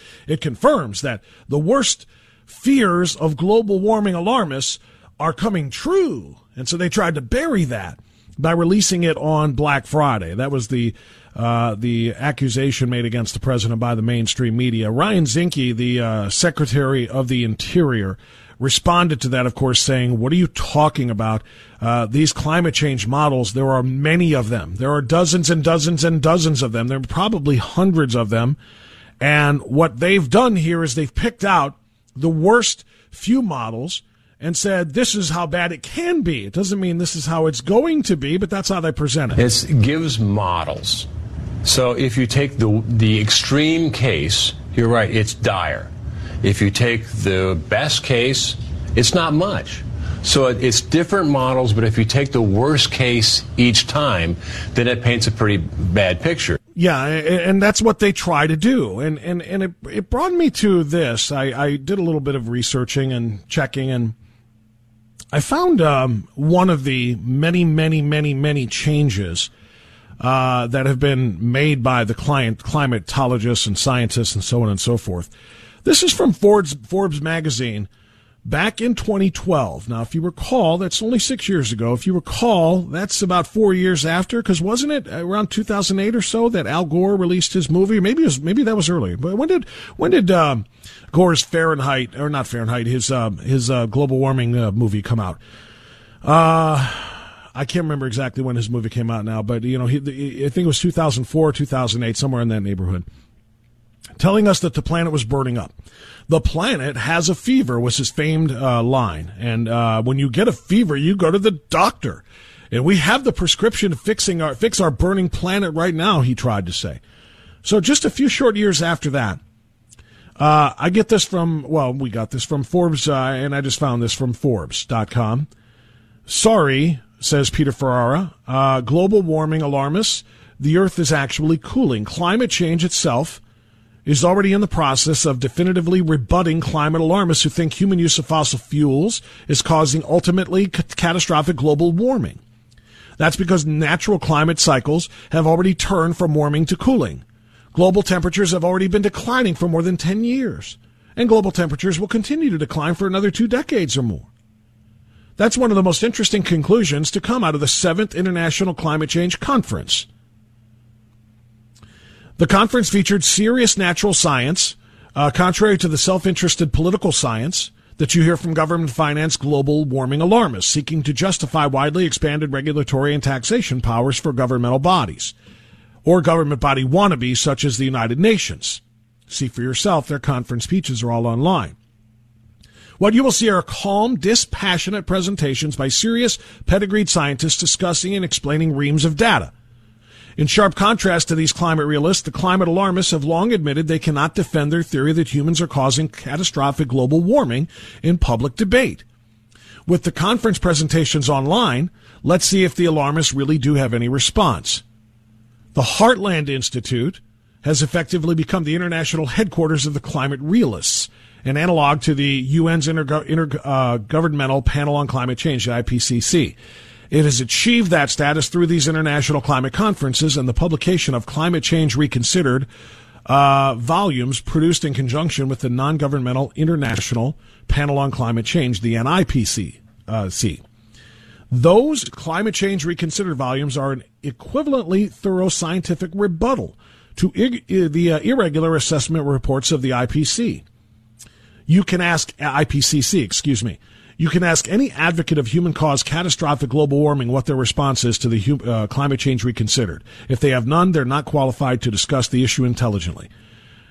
confirms that the worst fears of global warming alarmists are coming true. And so they tried to bury that by releasing it on Black Friday. That was the accusation made against the president by the mainstream media. Ryan Zinke, the Secretary of the Interior, responded to that, of course, saying, what are you talking about? These climate change models, there are many of them. There are dozens and dozens and dozens of them. There are probably hundreds of them. And what they've done here is they've picked out the worst few models and said, this is how bad it can be. It doesn't mean this is how it's going to be, but that's how they present it. It gives models. So if you take the extreme case, you're right, it's dire. If you take the best case, it's not much. So it's different models, but if you take the worst case each time, then it paints a pretty bad picture. Yeah, and that's what they try to do. And it brought me to this. I did a little bit of researching and checking, and I found one of the many, many, many, many changes that have been made by the climatologists and scientists and so on and so forth. This is from Forbes magazine back in 2012. Now, if you recall, that's only 6 years ago. If you recall, that's about 4 years after, because wasn't it around 2008 or so that Al Gore released his movie? Maybe that was earlier. But when did Gore's Fahrenheit, or not Fahrenheit, his global warming movie come out? I can't remember exactly when his movie came out now, but you know, I think it was 2004, 2008, somewhere in that neighborhood, telling us that the planet was burning up. The planet has a fever was his famed line. And when you get a fever, you go to the doctor. And we have the prescription to fix our burning planet right now, he tried to say. So just a few short years after that, we got this from Forbes, and I just found this from Forbes.com. Sorry, says Peter Ferrara, global warming alarmists, the Earth is actually cooling. Climate change itself is already in the process of definitively rebutting climate alarmists who think human use of fossil fuels is causing ultimately catastrophic global warming. That's because natural climate cycles have already turned from warming to cooling. Global temperatures have already been declining for more than 10 years, and global temperatures will continue to decline for another 2 decades or more. That's one of the most interesting conclusions to come out of the 7th International Climate Change Conference. The conference featured serious natural science, contrary to the self-interested political science that you hear from government-financed global warming alarmists seeking to justify widely expanded regulatory and taxation powers for governmental bodies, or government body wannabes such as the United Nations. See for yourself, their conference speeches are all online. What you will see are calm, dispassionate presentations by serious, pedigreed scientists discussing and explaining reams of data. In sharp contrast to these climate realists, the climate alarmists have long admitted they cannot defend their theory that humans are causing catastrophic global warming in public debate. With the conference presentations online, let's see if the alarmists really do have any response. The Heartland Institute has effectively become the international headquarters of the climate realists, an analog to the UN's Intergovernmental Panel on Climate Change, the IPCC. It has achieved that status through these international climate conferences and the publication of Climate Change Reconsidered volumes produced in conjunction with the Non-Governmental International Panel on Climate Change, the NIPCC. Those Climate Change Reconsidered volumes are an equivalently thorough scientific rebuttal to the irregular assessment reports of the IPCC. You can ask any advocate of human-caused catastrophic global warming what their response is to the Climate Change Reconsidered. If they have none, they're not qualified to discuss the issue intelligently.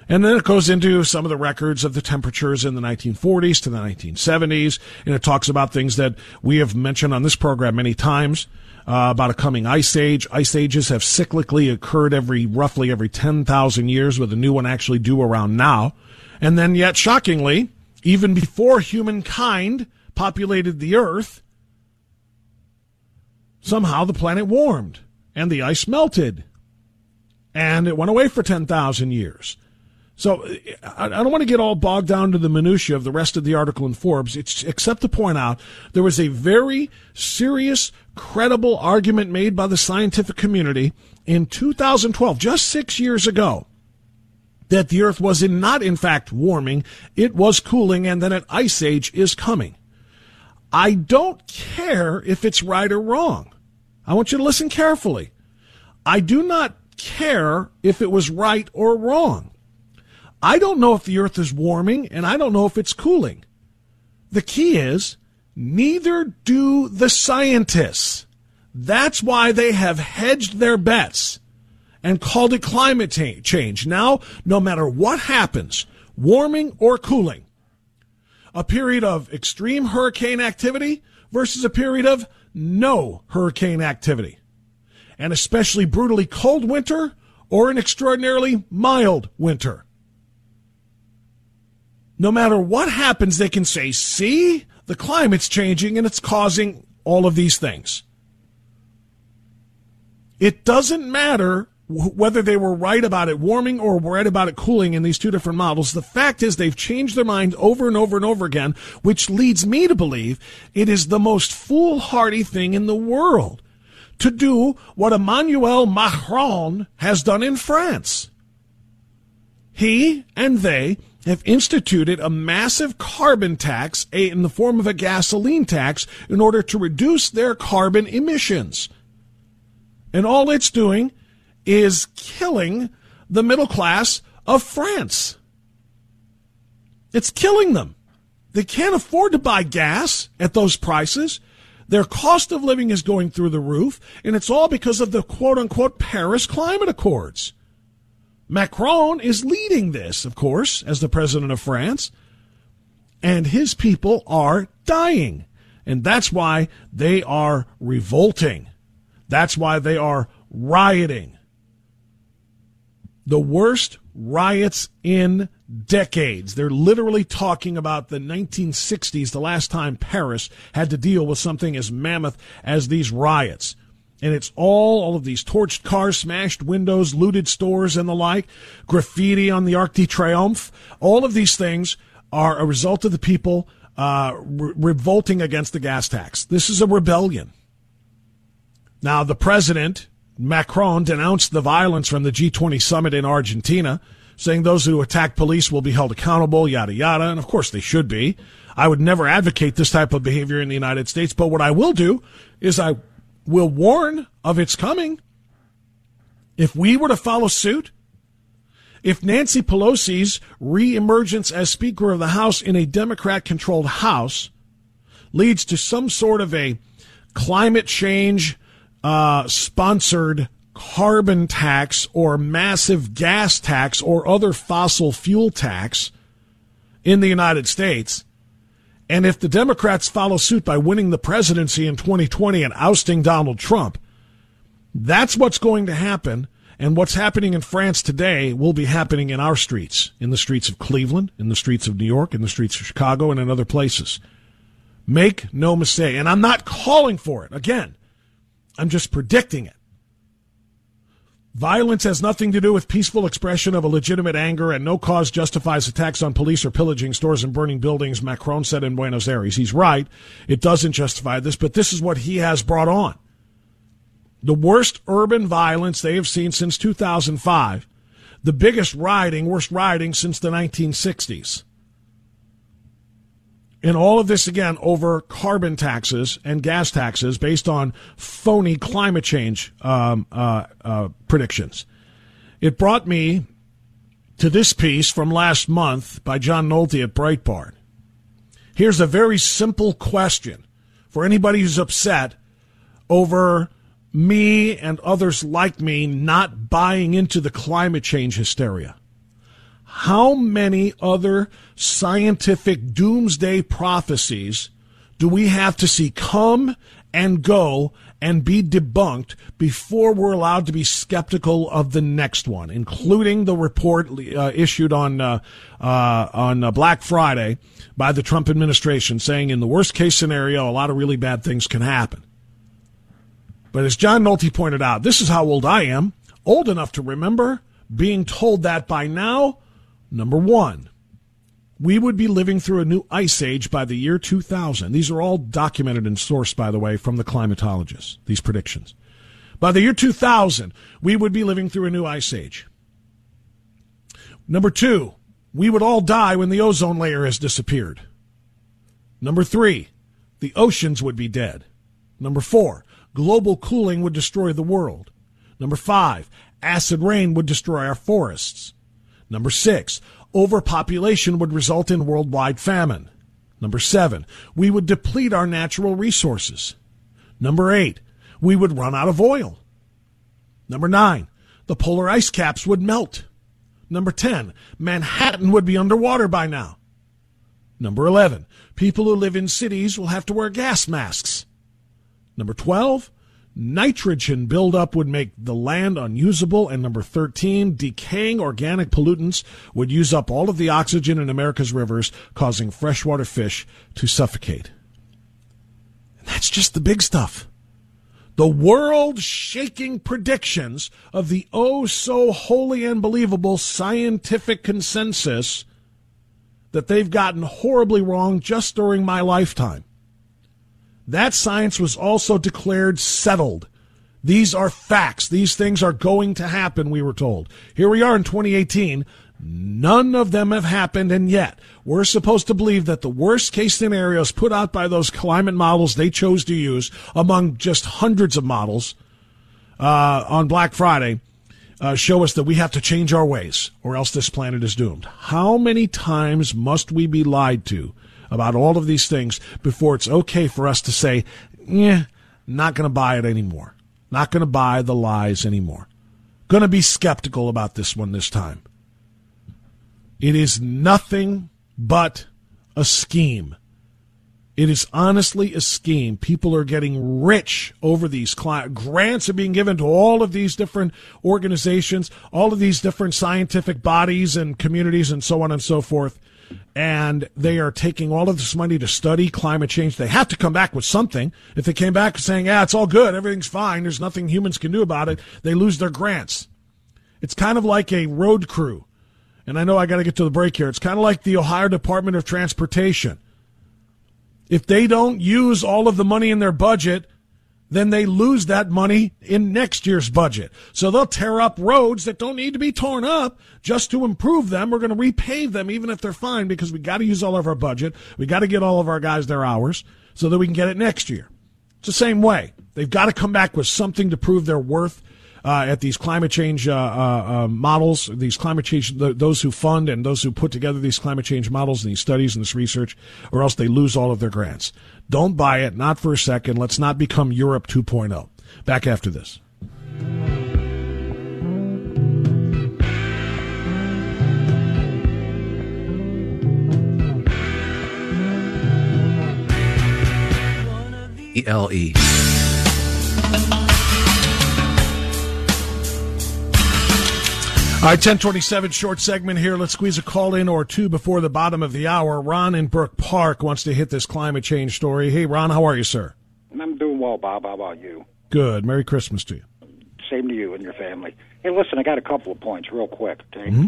And then it goes into some of the records of the temperatures in the 1940s to the 1970s, and it talks about things that we have mentioned on this program many times, about a coming ice age. Ice ages have cyclically occurred roughly every 10,000 years, with a new one actually due around now. And then yet, shockingly, even before humankind populated the Earth, somehow the planet warmed, and the ice melted, and it went away for 10,000 years. So I don't want to get all bogged down to the minutiae of the rest of the article in Forbes, except to point out there was a very serious, credible argument made by the scientific community in 2012, just 6 years ago, that the Earth was not in fact warming, it was cooling, and that an ice age is coming. I don't care if it's right or wrong. I want you to listen carefully. I do not care if it was right or wrong. I don't know if the Earth is warming, and I don't know if it's cooling. The key is, neither do the scientists. That's why they have hedged their bets and called it climate change. Now, no matter what happens, warming or cooling, a period of extreme hurricane activity versus a period of no hurricane activity, an especially brutally cold winter or an extraordinarily mild winter. No matter what happens, they can say, see, the climate's changing and it's causing all of these things. It doesn't matter whether they were right about it warming or right about it cooling in these two different models. The fact is they've changed their mind over and over and over again, which leads me to believe it is the most foolhardy thing in the world to do what Emmanuel Macron has done in France. He and they have instituted a massive carbon tax in the form of a gasoline tax in order to reduce their carbon emissions. And all it's doing is killing the middle class of France. It's killing them. They can't afford to buy gas at those prices. Their cost of living is going through the roof, and it's all because of the quote-unquote Paris Climate Accords. Macron is leading this, of course, as the president of France, and his people are dying. And that's why they are revolting. That's why they are rioting. The worst riots in decades. They're literally talking about the 1960s, the last time Paris had to deal with something as mammoth as these riots. And it's all of these torched cars, smashed windows, looted stores and the like, graffiti on the Arc de Triomphe. All of these things are a result of the people revolting against the gas tax. This is a rebellion. Now, the president, Macron, denounced the violence from the G20 summit in Argentina, saying those who attack police will be held accountable, yada, yada, and of course they should be. I would never advocate this type of behavior in the United States, but what I will do is I will warn of its coming. If we were to follow suit, if Nancy Pelosi's reemergence as Speaker of the House in a Democrat-controlled House leads to some sort of a climate change sponsored carbon tax or massive gas tax or other fossil fuel tax in the United States, and if the Democrats follow suit by winning the presidency in 2020 and ousting Donald Trump, that's what's going to happen. And what's happening in France today will be happening in our streets, in the streets of Cleveland, in the streets of New York, in the streets of Chicago, and in other places. Make no mistake. And I'm not calling for it. Again, I'm just predicting it. Violence has nothing to do with peaceful expression of a legitimate anger, and no cause justifies attacks on police or pillaging stores and burning buildings, Macron said in Buenos Aires. He's right. It doesn't justify this, but this is what he has brought on. The worst urban violence they have seen since 2005. The biggest rioting, worst rioting since the 1960s. And all of this, again, over carbon taxes and gas taxes based on phony climate change predictions. It brought me to this piece from last month by John Nolte at Breitbart. Here's a very simple question for anybody who's upset over me and others like me not buying into the climate change hysteria. How many other scientific doomsday prophecies do we have to see come and go and be debunked before we're allowed to be skeptical of the next one, including the report issued on Black Friday by the Trump administration saying in the worst case scenario, a lot of really bad things can happen. But as John Nolte pointed out, this is how old I am, old enough to remember being told that by now, number one, we would be living through a new ice age by the year 2000. These are all documented and sourced, by the way, from the climatologists, these predictions. By the year 2000, we would be living through a new ice age. Number two, we would all die when the ozone layer has disappeared. Number three, the oceans would be dead. Number four, global cooling would destroy the world. Number five, acid rain would destroy our forests. Number six, overpopulation would result in worldwide famine. Number seven, we would deplete our natural resources. Number eight, we would run out of oil. Number nine, the polar ice caps would melt. Number 10, Manhattan would be underwater by now. Number 11, people who live in cities will have to wear gas masks. Number 12, nitrogen buildup would make the land unusable. And number 13, decaying organic pollutants would use up all of the oxygen in America's rivers, causing freshwater fish to suffocate. And that's just the big stuff. The world-shaking predictions of the oh-so-holy and believable scientific consensus that they've gotten horribly wrong just during my lifetime. That science was also declared settled. These are facts. These things are going to happen, we were told. Here we are in 2018. None of them have happened, and yet we're supposed to believe that the worst-case scenarios put out by those climate models they chose to use among just hundreds of models on Black Friday show us that we have to change our ways or else this planet is doomed. How many times must we be lied to about all of these things before it's okay for us to say, not going to buy it anymore. Not going to buy the lies anymore. Going to be skeptical about this one this time. It is nothing but a scheme. It is honestly a scheme. People are getting rich over these grants are being given to all of these different organizations, all of these different scientific bodies and communities and so on and so forth. And they are taking all of this money to study climate change. They have to come back with something. If they came back saying, it's all good, everything's fine, there's nothing humans can do about it, they lose their grants. It's kind of like a road crew. And I know I got to get to the break here. It's kind of like the Ohio Department of Transportation. If they don't use all of the money in their budget, then they lose that money in next year's budget. So they'll tear up roads that don't need to be torn up just to improve them. We're going to repave them even if they're fine because we got to use all of our budget. We got to get all of our guys their hours so that we can get it next year. It's the same way. They've got to come back with something to prove their worth at these climate change models, these climate change, those who fund and those who put together these climate change models and these studies and this research, or else they lose all of their grants. Don't buy it, not for a second. Let's not become Europe 2.0. Back after this. ELE. All right, 10:27, short segment here. Let's squeeze a call in or two before the bottom of the hour. Ron in Brook Park wants to hit this climate change story. Hey, Ron, how are you, sir? I'm doing well, Bob. How about you? Good. Merry Christmas to you. Same to you and your family. Hey, listen, I got a couple of points real quick. Okay? Mm-hmm.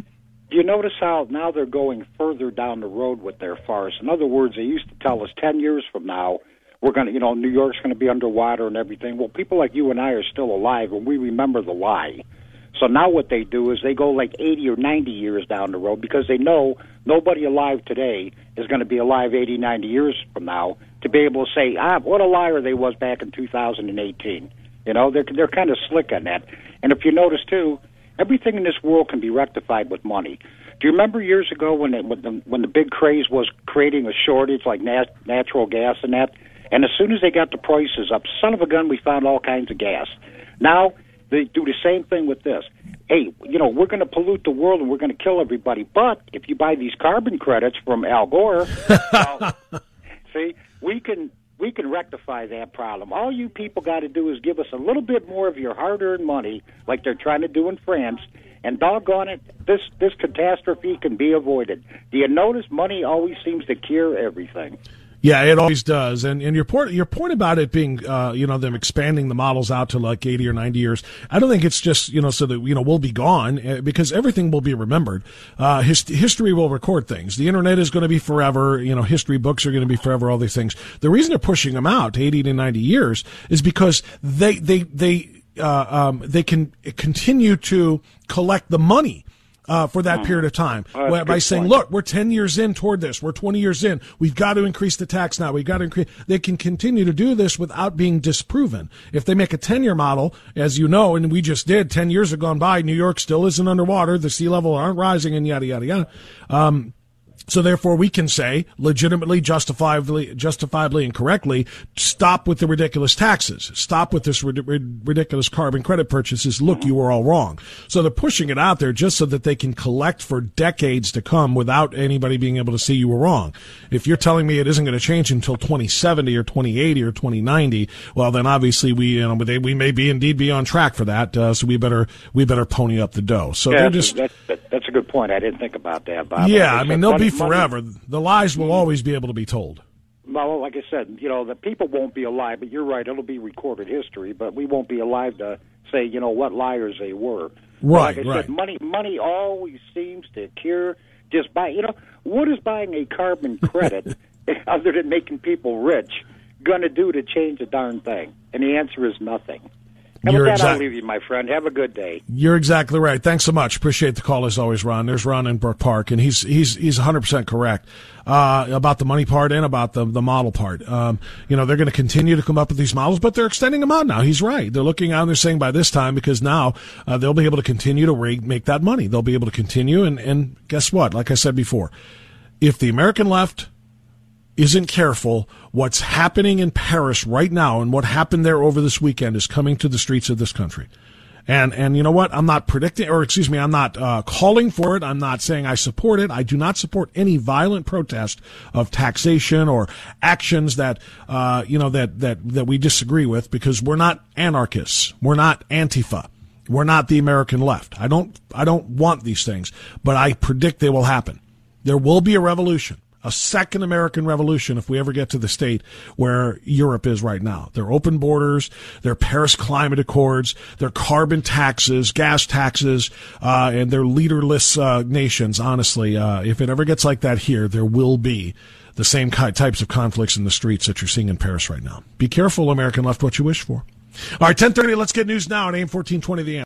You notice how now they're going further down the road with their forests. In other words, they used to tell us 10 years from now, we're going to, New York's going to be underwater and everything. Well, people like you and I are still alive, and we remember the lie. So now what they do is they go like 80 or 90 years down the road because they know nobody alive today is going to be alive 80, 90 years from now to be able to say, what a liar they was back in 2018. They're kind of slick on that. And if you notice, too, everything in this world can be rectified with money. Do you remember years ago when the big craze was creating a shortage like natural gas and that? And as soon as they got the prices up, son of a gun, we found all kinds of gas. Now they do the same thing with this. Hey, we're going to pollute the world and we're going to kill everybody. But if you buy these carbon credits from Al Gore, see, we can rectify that problem. All you people got to do is give us a little bit more of your hard-earned money, like they're trying to do in France, and doggone it, this catastrophe can be avoided. Do you notice money always seems to cure everything? Yeah, it always does. And your point about it being, them expanding the models out to like 80 or 90 years, I don't think it's just, so that, we'll be gone because everything will be remembered. History will record things. The internet is going to be forever. History books are going to be forever, all these things. The reason they're pushing them out to 80 to 90 years is because they can continue to collect the money for that period of time by saying, look, we're 10 years in toward this. We're 20 years in. We've got to increase the tax now. We've got to increase. They can continue to do this without being disproven. If they make a 10-year model, as you know, and we just did, 10 years have gone by, New York still isn't underwater, the sea level aren't rising, and yada, yada, yada. So therefore, we can say legitimately, justifiably, and correctly, stop with the ridiculous taxes. Stop with this ridiculous carbon credit purchases. Look, you were all wrong. So they're pushing it out there just so that they can collect for decades to come without anybody being able to see you were wrong. If you're telling me it isn't going to change until 2070 or 2080 or 2090, well, then obviously we may indeed be on track for that. So we better pony up the dough. So yeah, that's a good point. I didn't think about that, Bob. Yeah, they'll be forever. The lies will always be able to be told. Well, like I said, the people won't be alive, but you're right, it'll be recorded history, but we won't be alive to say, what liars they were. Right, like I said, money always seems to cure just by, what is buying a carbon credit other than making people rich going to do to change a darn thing? And the answer is nothing. And with that, I'll leave you, my friend. Have a good day. You're exactly right. Thanks so much. Appreciate the call as always, Ron. There's Ron in Brook Park, and he's 100% correct about the money part and about the model part. They're going to continue to come up with these models, but they're extending them out now. He's right. They're looking out and they're saying by this time, because now they'll be able to continue to make that money. They'll be able to continue, and guess what? Like I said before, if the American left isn't careful, what's happening in Paris right now and what happened there over this weekend is coming to the streets of this country. And you know what? I'm not predicting, or excuse me, I'm not calling for it. I'm not saying I support it. I do not support any violent protest of taxation or actions that that we disagree with, because we're not anarchists. We're not Antifa. We're not the American left. I don't want these things, but I predict they will happen. There will be a revolution. A second American revolution if we ever get to the state where Europe is right now. Their open borders, their Paris Climate Accords, their carbon taxes, gas taxes, and their leaderless nations, honestly. If it ever gets like that here, there will be the same types of conflicts in the streets that you're seeing in Paris right now. Be careful, American left, what you wish for. All right, 10:30, let's get news now at AM 1420 The Answer.